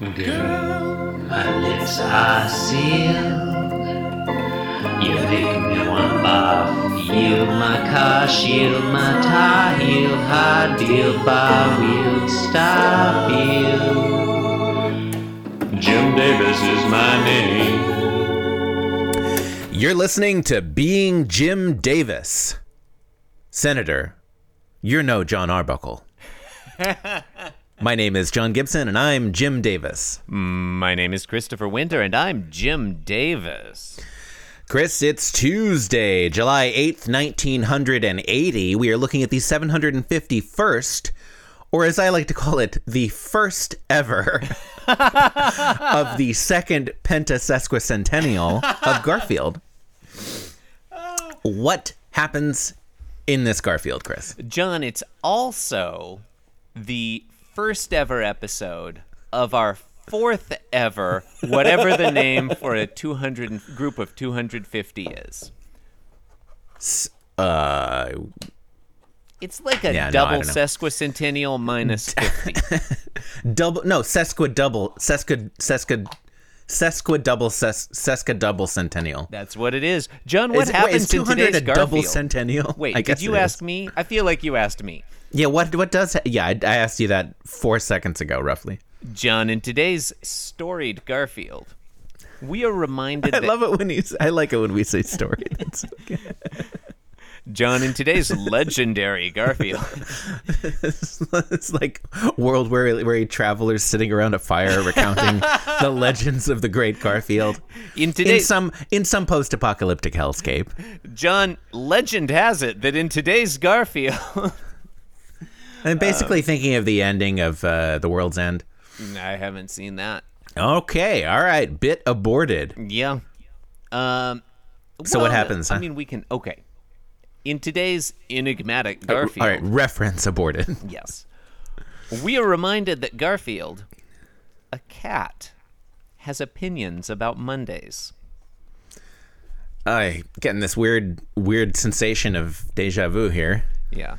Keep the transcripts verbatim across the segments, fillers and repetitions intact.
Girl, my lips are sealed. You make me want to yield my car, shield my tie, heel, high deal, bar wheel, stop you. Jim Davis is my name. You're listening to Being Jim Davis. Senator, you're no John Arbuckle. My name is John Gibson, and I'm Jim Davis. My name is Christopher Winter, and I'm Jim Davis. Chris, it's Tuesday, July eighth, nineteen eighty. We are looking at the seven hundred fifty-first, or as I like to call it, the first ever of the second pentasesquicentennial of Garfield. What happens in this Garfield, Chris? John, it's also the first ever episode of our fourth ever, whatever the name for a two hundred group of two hundred fifty is. Uh, it's like a yeah, double no, sesquicentennial minus fifty. double no sesquidouble sesquid sesquid sesquidouble ses, sesquidouble centennial. That's what it is, John. What is, happens wait, is in today's a Garfield? Double centennial. Wait, I did you ask is. me? I feel like you asked me. Yeah, what what does... Yeah, I, I asked you that four seconds ago, roughly. John, in today's storied Garfield, we are reminded I that... love it when he's... I like it when we say storied. That's okay. John, in today's legendary Garfield... it's, it's like world weary, weary travelers sitting around a fire recounting the legends of the great Garfield. In, today... in some in some post-apocalyptic hellscape. John, legend has it that in today's Garfield... I'm basically um, thinking of the ending of uh, The World's End. I haven't seen that. Okay, all right, bit aborted. Yeah. Um, so well, what happens? I huh? mean, we can, okay. In today's enigmatic Garfield. Uh, all right, reference aborted. Yes. We are reminded that Garfield, a cat, has opinions about Mondays. I'm getting this weird, weird sensation of deja vu here. Yeah.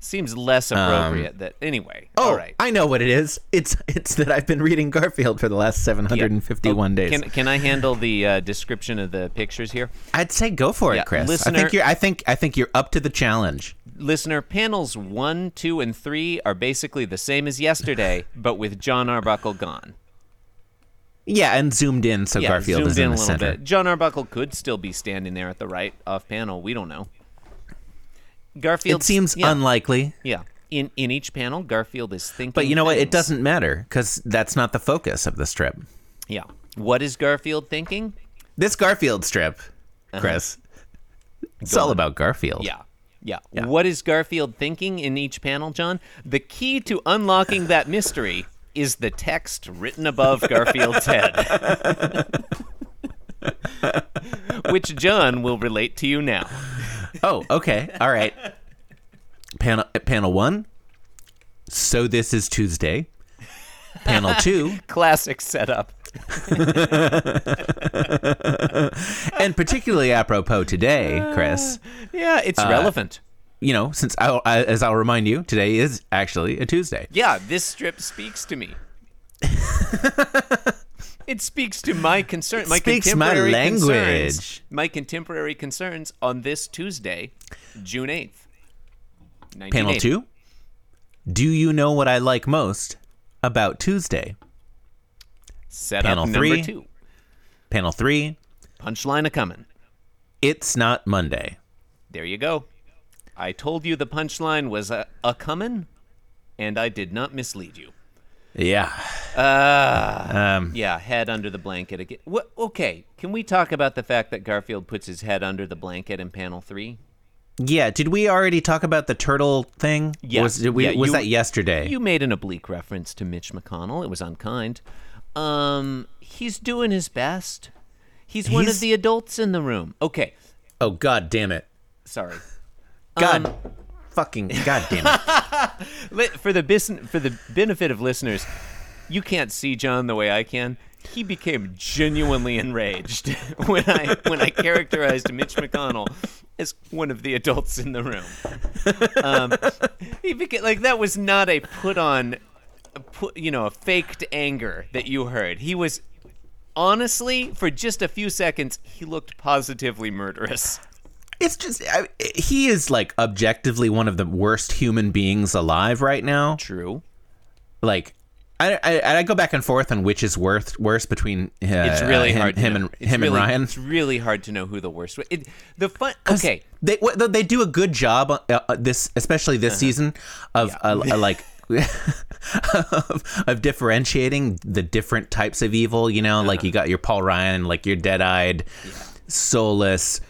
Seems less appropriate um, that anyway. Oh, all right. I know what it is. It's it's that I've been reading Garfield for the last seven hundred fifty-one yeah. oh, days. Can can I handle the uh, description of the pictures here? I'd say go for yeah, it, Chris. Listener, I think you're I think I think you're up to the challenge. Listener, panels one, two, and three are basically the same as yesterday, but with John Arbuckle gone. Yeah, and zoomed in so yeah, Garfield is in, in the center. Bit. John Arbuckle could still be standing there at the right off panel. We don't know. Garfield. It seems yeah. unlikely. Yeah. In in each panel, Garfield is thinking. But you know things. What? It doesn't matter because that's not the focus of the strip. Yeah. What is Garfield thinking? This Garfield strip, uh-huh. Chris. It's Go all on. about Garfield. Yeah. yeah. Yeah. What is Garfield thinking in each panel, John? The key to unlocking that mystery is the text written above Garfield's head, which John will relate to you now. Oh, okay. All right. Panel panel one. So this is Tuesday. Panel two. Classic setup. And particularly apropos today, Chris. Uh, yeah, it's uh, relevant. You know, since I'll, I, as I'll remind you, today is actually a Tuesday. Yeah, this strip speaks to me. It speaks to my concern, it my speaks contemporary my language. Concerns, my contemporary concerns on this Tuesday, June eighth. Panel two. Do you know what I like most about Tuesday? Set Panel up number three. two. Panel three. Punchline a comin'. It's not Monday. There you go. I told you the punchline was a, a comin', and I did not mislead you. Yeah. Uh, um, yeah, head under the blanket again. What, okay, can we talk about the fact that Garfield puts his head under the blanket in panel three? Yeah, did we already talk about the turtle thing? Yeah. Was, did we, yeah, was you, that yesterday? You made an oblique reference to Mitch McConnell. It was unkind. Um, he's doing his best. He's, he's one of the adults in the room. Okay. Oh, God damn it. Sorry. God um, fucking goddamn it. For the bis- for the benefit of listeners, you can't see John the way I can. He became genuinely enraged when I when I characterized Mitch McConnell as one of the adults in the room. Um, he became, like that was not a put on you know, a faked anger that you heard. He was, honestly, for just a few seconds, he looked positively murderous. It's just, I, he is, like, objectively one of the worst human beings alive right now. True. Like, I, I, I go back and forth on which is worth, worse between uh, it's really him, hard him and it's him really, and Ryan. It's really hard to know who the worst was. It, the fun, okay. They they do a good job, on, uh, this especially this uh-huh. season, of yeah. uh, like of, of differentiating the different types of evil. You know, uh-huh. like you got your Paul Ryan, like your dead-eyed, yeah. soulless,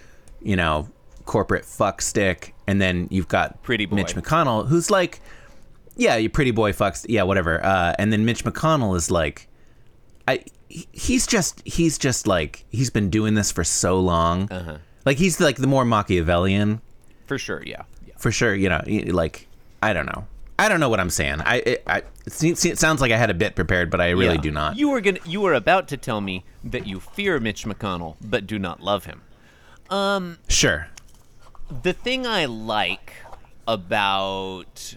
you know, corporate fuckstick, and then you've got Pretty Boy. Mitch McConnell, who's like. Yeah, you pretty boy fucks. Yeah, whatever. Uh, and then Mitch McConnell is like, I. He's just. He's just like. He's been doing this for so long. Uh-huh. Like he's like the more Machiavellian. For sure. Yeah. yeah. For sure. You know. Like I don't know. I don't know what I'm saying. I. It, I it, it sounds like I had a bit prepared, but I really yeah. do not. You were gonna. You were about to tell me that you fear Mitch McConnell, but do not love him. Um. Sure. The thing I like about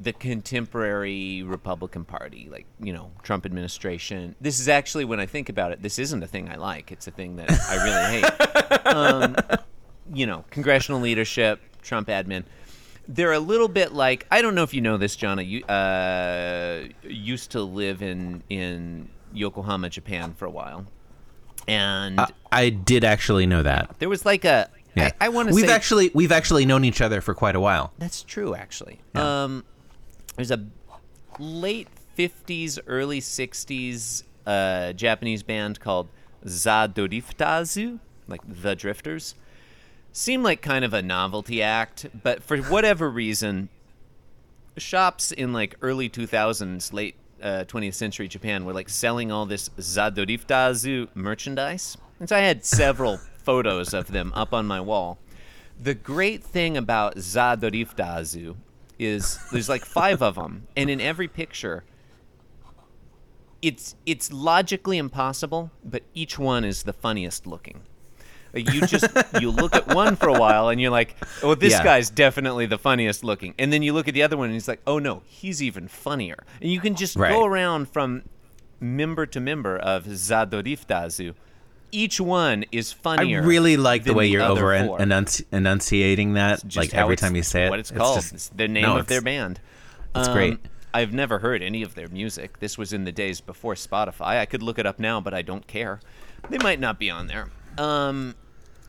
the contemporary Republican Party, like, you know, Trump administration. This is actually, when I think about it, this isn't a thing I like. It's a thing that I really hate. Um, you know, congressional leadership, Trump admin. They're a little bit like, I don't know if you know this, John. You uh, used to live in, in Yokohama, Japan for a while. And uh, I did actually know that. There was like a... Yeah. I, I want to say... We've actually, we've actually known each other for quite a while. That's true, actually. Yeah. Um... There's a late fifties, early sixties uh, Japanese band called Zā Doriftāzu, like The Drifters. Seemed like kind of a novelty act, but for whatever reason, shops in like early two thousands, late uh, twentieth century Japan were like selling all this Zā Doriftāzu merchandise. And so I had several photos of them up on my wall. The great thing about Zā Doriftāzu is there's like five of them, and in every picture, it's it's logically impossible, but each one is the funniest looking. You just you look at one for a while, and you're like, "Oh, this yeah. guy's definitely the funniest looking," and then you look at the other one, and he's like, "Oh no, he's even funnier." And you can just right. go around from member to member of Zā Doriftāzu. Each one is funnier. I really like the way the you're over enunci- enunciating that. Like every time you say it, what it's, it's called, just, it's the name no, of it's, their band. It's um, great. I've never heard any of their music. This was in the days before Spotify. I could look it up now, but I don't care. They might not be on there. Um,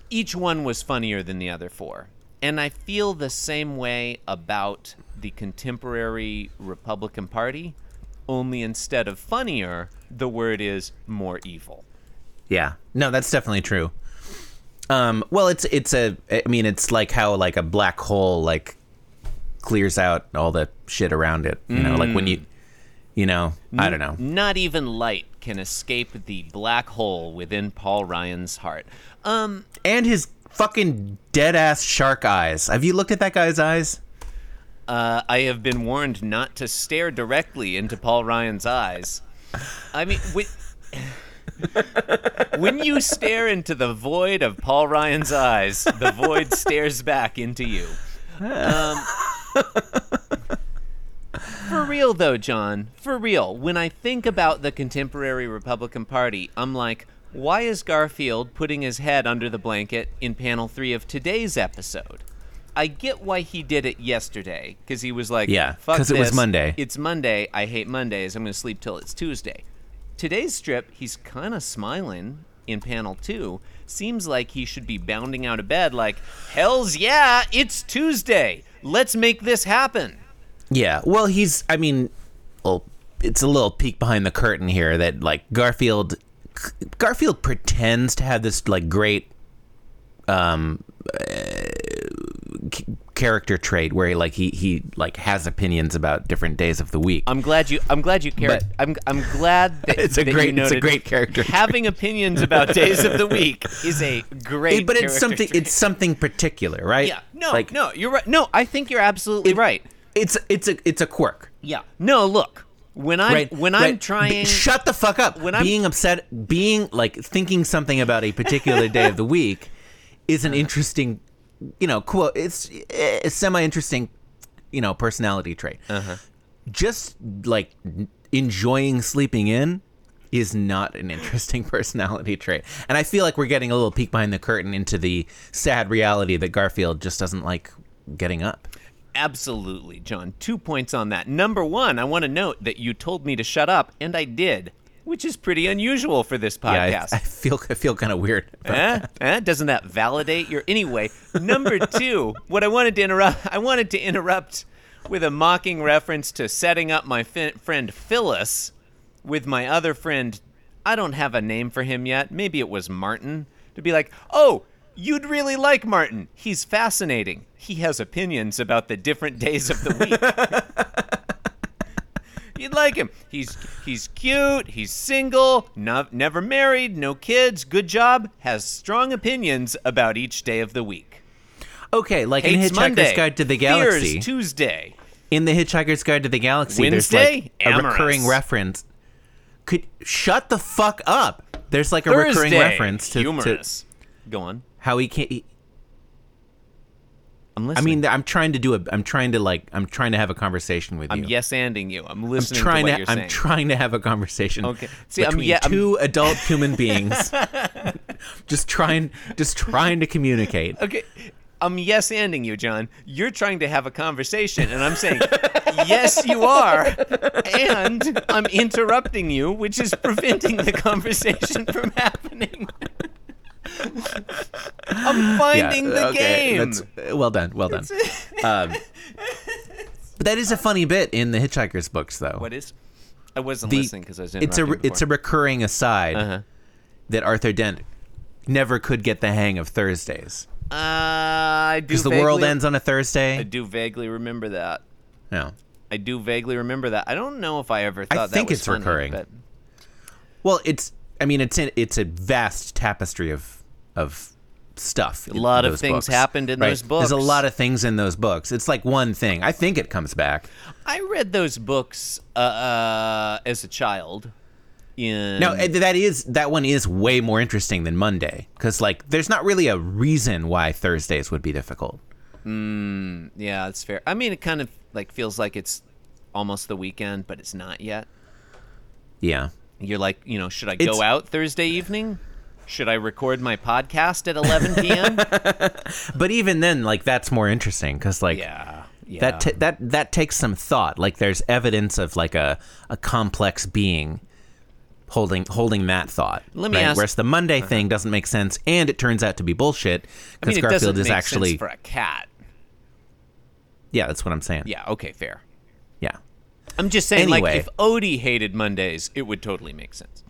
each one was funnier than the other four, and I feel the same way about the contemporary Republican Party. Only instead of funnier, the word is more evil. Yeah, no, that's definitely true. Um, well, it's it's a, I mean, it's like how like a black hole like clears out all the shit around it. You know, mm. like when you, you know, N- I don't know. Not even light can escape the black hole within Paul Ryan's heart. Um, and his fucking dead ass shark eyes. Have you looked at that guy's eyes? Uh, I have been warned not to stare directly into Paul Ryan's eyes. I mean, with. When you stare into the void of Paul Ryan's eyes, the void stares back into you. Um, for real, though, John, for real, when I think about the contemporary Republican Party, I'm like, why is Garfield putting his head under the blanket in panel three of today's episode? I get why he did it yesterday, because he was like, yeah, fuck this. Because it was Monday. It's Monday. I hate Mondays. I'm going to sleep till it's Tuesday. Today's strip, he's kind of smiling in panel two. Seems like he should be bounding out of bed like, hells yeah, it's Tuesday. Let's make this happen. Yeah, well, he's, I mean, well, it's a little peek behind the curtain here that, like, Garfield, Garfield pretends to have this, like, great um, uh, c- character trait where he, like, he, he, like, has opinions about different days of the week. I'm glad you I'm glad you care. I'm I'm glad that it's a that great you it's a great character. Having trait. Opinions about days of the week is a great it, but it's something trait. It's something particular, right? Yeah. No, like, no, you're right. No, I think you're absolutely it, right. It's it's a it's a quirk. Yeah. No, look. When I right, when right. I'm trying Be, shut the fuck up. When I'm being upset, being like thinking something about a particular day of the week is an interesting you know, quote, it's a semi-interesting, you know, personality trait. Uh-huh. just like enjoying sleeping in is not an interesting personality trait. And I feel like we're getting a little peek behind the curtain into the sad reality that Garfield just doesn't like getting up. Absolutely, John. Two points on that. Number one, I want to note that you told me to shut up, and I did, which is pretty unusual for this podcast. Yeah, I, I feel I feel kind of weird. Eh? Eh? Doesn't that validate your... Anyway, number two, what I wanted to interrupt, I wanted to interrupt with a mocking reference to setting up my fi- friend Phyllis with my other friend. I don't have a name for him yet. Maybe it was Martin. To be like, oh, you'd really like Martin. He's fascinating. He has opinions about the different days of the week. You'd like him. He's he's cute. He's single. No, never married. No kids. Good job. Has strong opinions about each day of the week. Okay, like Hates in Hitchhiker's Monday, Guide to the Galaxy. Fears Tuesday. In the Hitchhiker's Guide to the Galaxy, Wednesday, there's like amorous. a recurring reference. Could shut the fuck up. There's like a Thursday, recurring reference to, humorous. to Go on. How he can't. He, I'm listening. I mean, I'm trying to do a. I'm trying to like. I'm trying to have a conversation with you. I'm yes-anding you. I'm listening I'm trying to what to, you're I'm saying. I'm trying to have a conversation. Okay. See, between I'm, yeah, two I'm... adult human beings, just trying, just trying to communicate. Okay. I'm yes-anding you, John. You're trying to have a conversation, and I'm saying, yes, you are, and I'm interrupting you, which is preventing the conversation from happening. I'm finding yeah, the okay. game. That's, well done, well done. Um, but that is a funny bit in the Hitchhiker's books, though. What is? I wasn't the, listening because I was interrupting before. It's a recurring aside uh-huh. that Arthur Dent never could get the hang of Thursdays. Uh, I do. Because the world ends on a Thursday. I do vaguely remember that. No, I do vaguely remember that. I don't know if I ever thought I that think was it's funny, recurring. But... Well, it's. I mean, it's in, it's a vast tapestry of of stuff. A lot of things books. happened in right? those books. There's a lot of things in those books. It's like one thing. I think it comes back. I read those books uh, uh, as a child. In... No, that is that one is way more interesting than Monday because like there's not really a reason why Thursdays would be difficult. Mm, yeah, that's fair. I mean, it kind of like feels like it's almost the weekend, but it's not yet. Yeah, you're like, you know, should I it's... go out Thursday evening? Should I record my podcast at eleven p.m.? But even then, like that's more interesting because like yeah. Yeah. that t- that that takes some thought. Like there's evidence of like a, a complex being. Holding holding that thought. Let me right? ask. Whereas the Monday uh-huh. thing doesn't make sense, and it turns out to be bullshit because I mean, Garfield doesn't is make actually sense for a cat. Yeah, that's what I'm saying. Yeah. Okay. Fair. Yeah. I'm just saying, anyway, like, if Odie hated Mondays, it would totally make sense.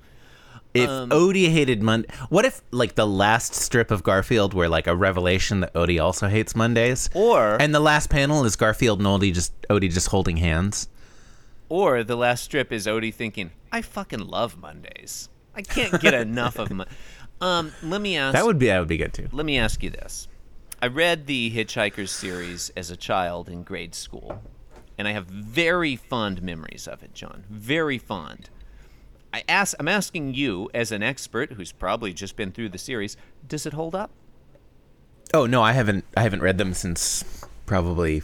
If um, Odie hated Monday, what if like the last strip of Garfield were like a revelation that Odie also hates Mondays, or and the last panel is Garfield and Odie just Odie just holding hands. Or the last strip is Odie thinking, I fucking love Mondays. I can't get enough of Mondays. Um, let me ask. That would be that would be good too. Let me ask you this. I read the Hitchhiker's series as a child in grade school, and I have very fond memories of it, John. Very fond. I ask. I'm asking you, as an expert who's probably just been through the series, does it hold up? Oh no, I haven't. I haven't read them since probably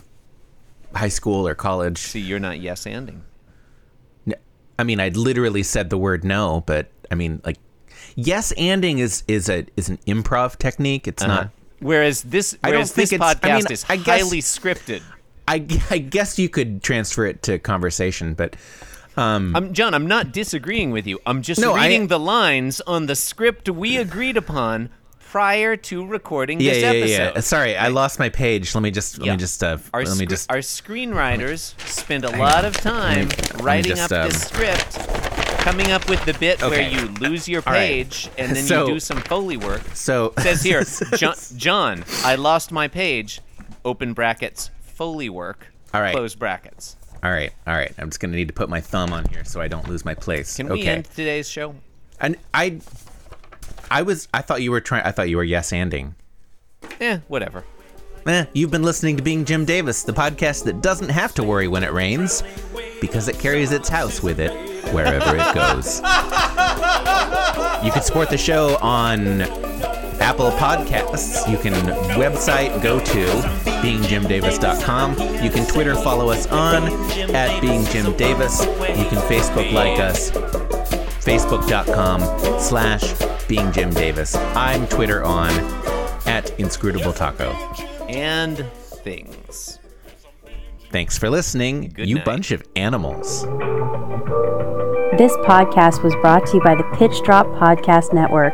high school or college. See, you're not yes-anding. I mean, I literally said the word no, but I mean, like, yes-anding is is a is an improv technique. It's uh-huh. not. Whereas this, I whereas don't think this podcast I mean, is I guess, highly scripted. I, I guess you could transfer it to conversation, but um, I'm, John, I'm not disagreeing with you. I'm just no, reading I, the lines on the script we agreed upon prior to recording yeah, this yeah, episode. Yeah, yeah. Sorry, right. I lost my page. Let me just let yeah. me just uh, our let sc- me just. Our screenwriters spend a lot of time let me, writing just, up um, this script, coming up with the bit okay. where you lose your page right. and then so, you do some Foley work. So it says here, John, John, I lost my page. Open brackets, Foley work. All right. Close brackets. All right, all right. I'm just gonna need to put my thumb on here so I don't lose my place. Can okay. we end today's show? And I. I was. I thought you were trying. I thought you were yes-anding. Eh, whatever. Eh, you've been listening to Being Jim Davis, the podcast that doesn't have to worry when it rains, because it carries its house with it wherever it goes. You can support the show on Apple Podcasts. You can website go to being jim davis dot com. You can Twitter follow us on at beingjimdavis. You can Facebook like us, facebook dot com slash being jim davis. I'm Twitter on at Inscrutable Taco. And things. Thanks for listening, Good you night. bunch of animals. This podcast was brought to you by the Pitch Drop Podcast Network.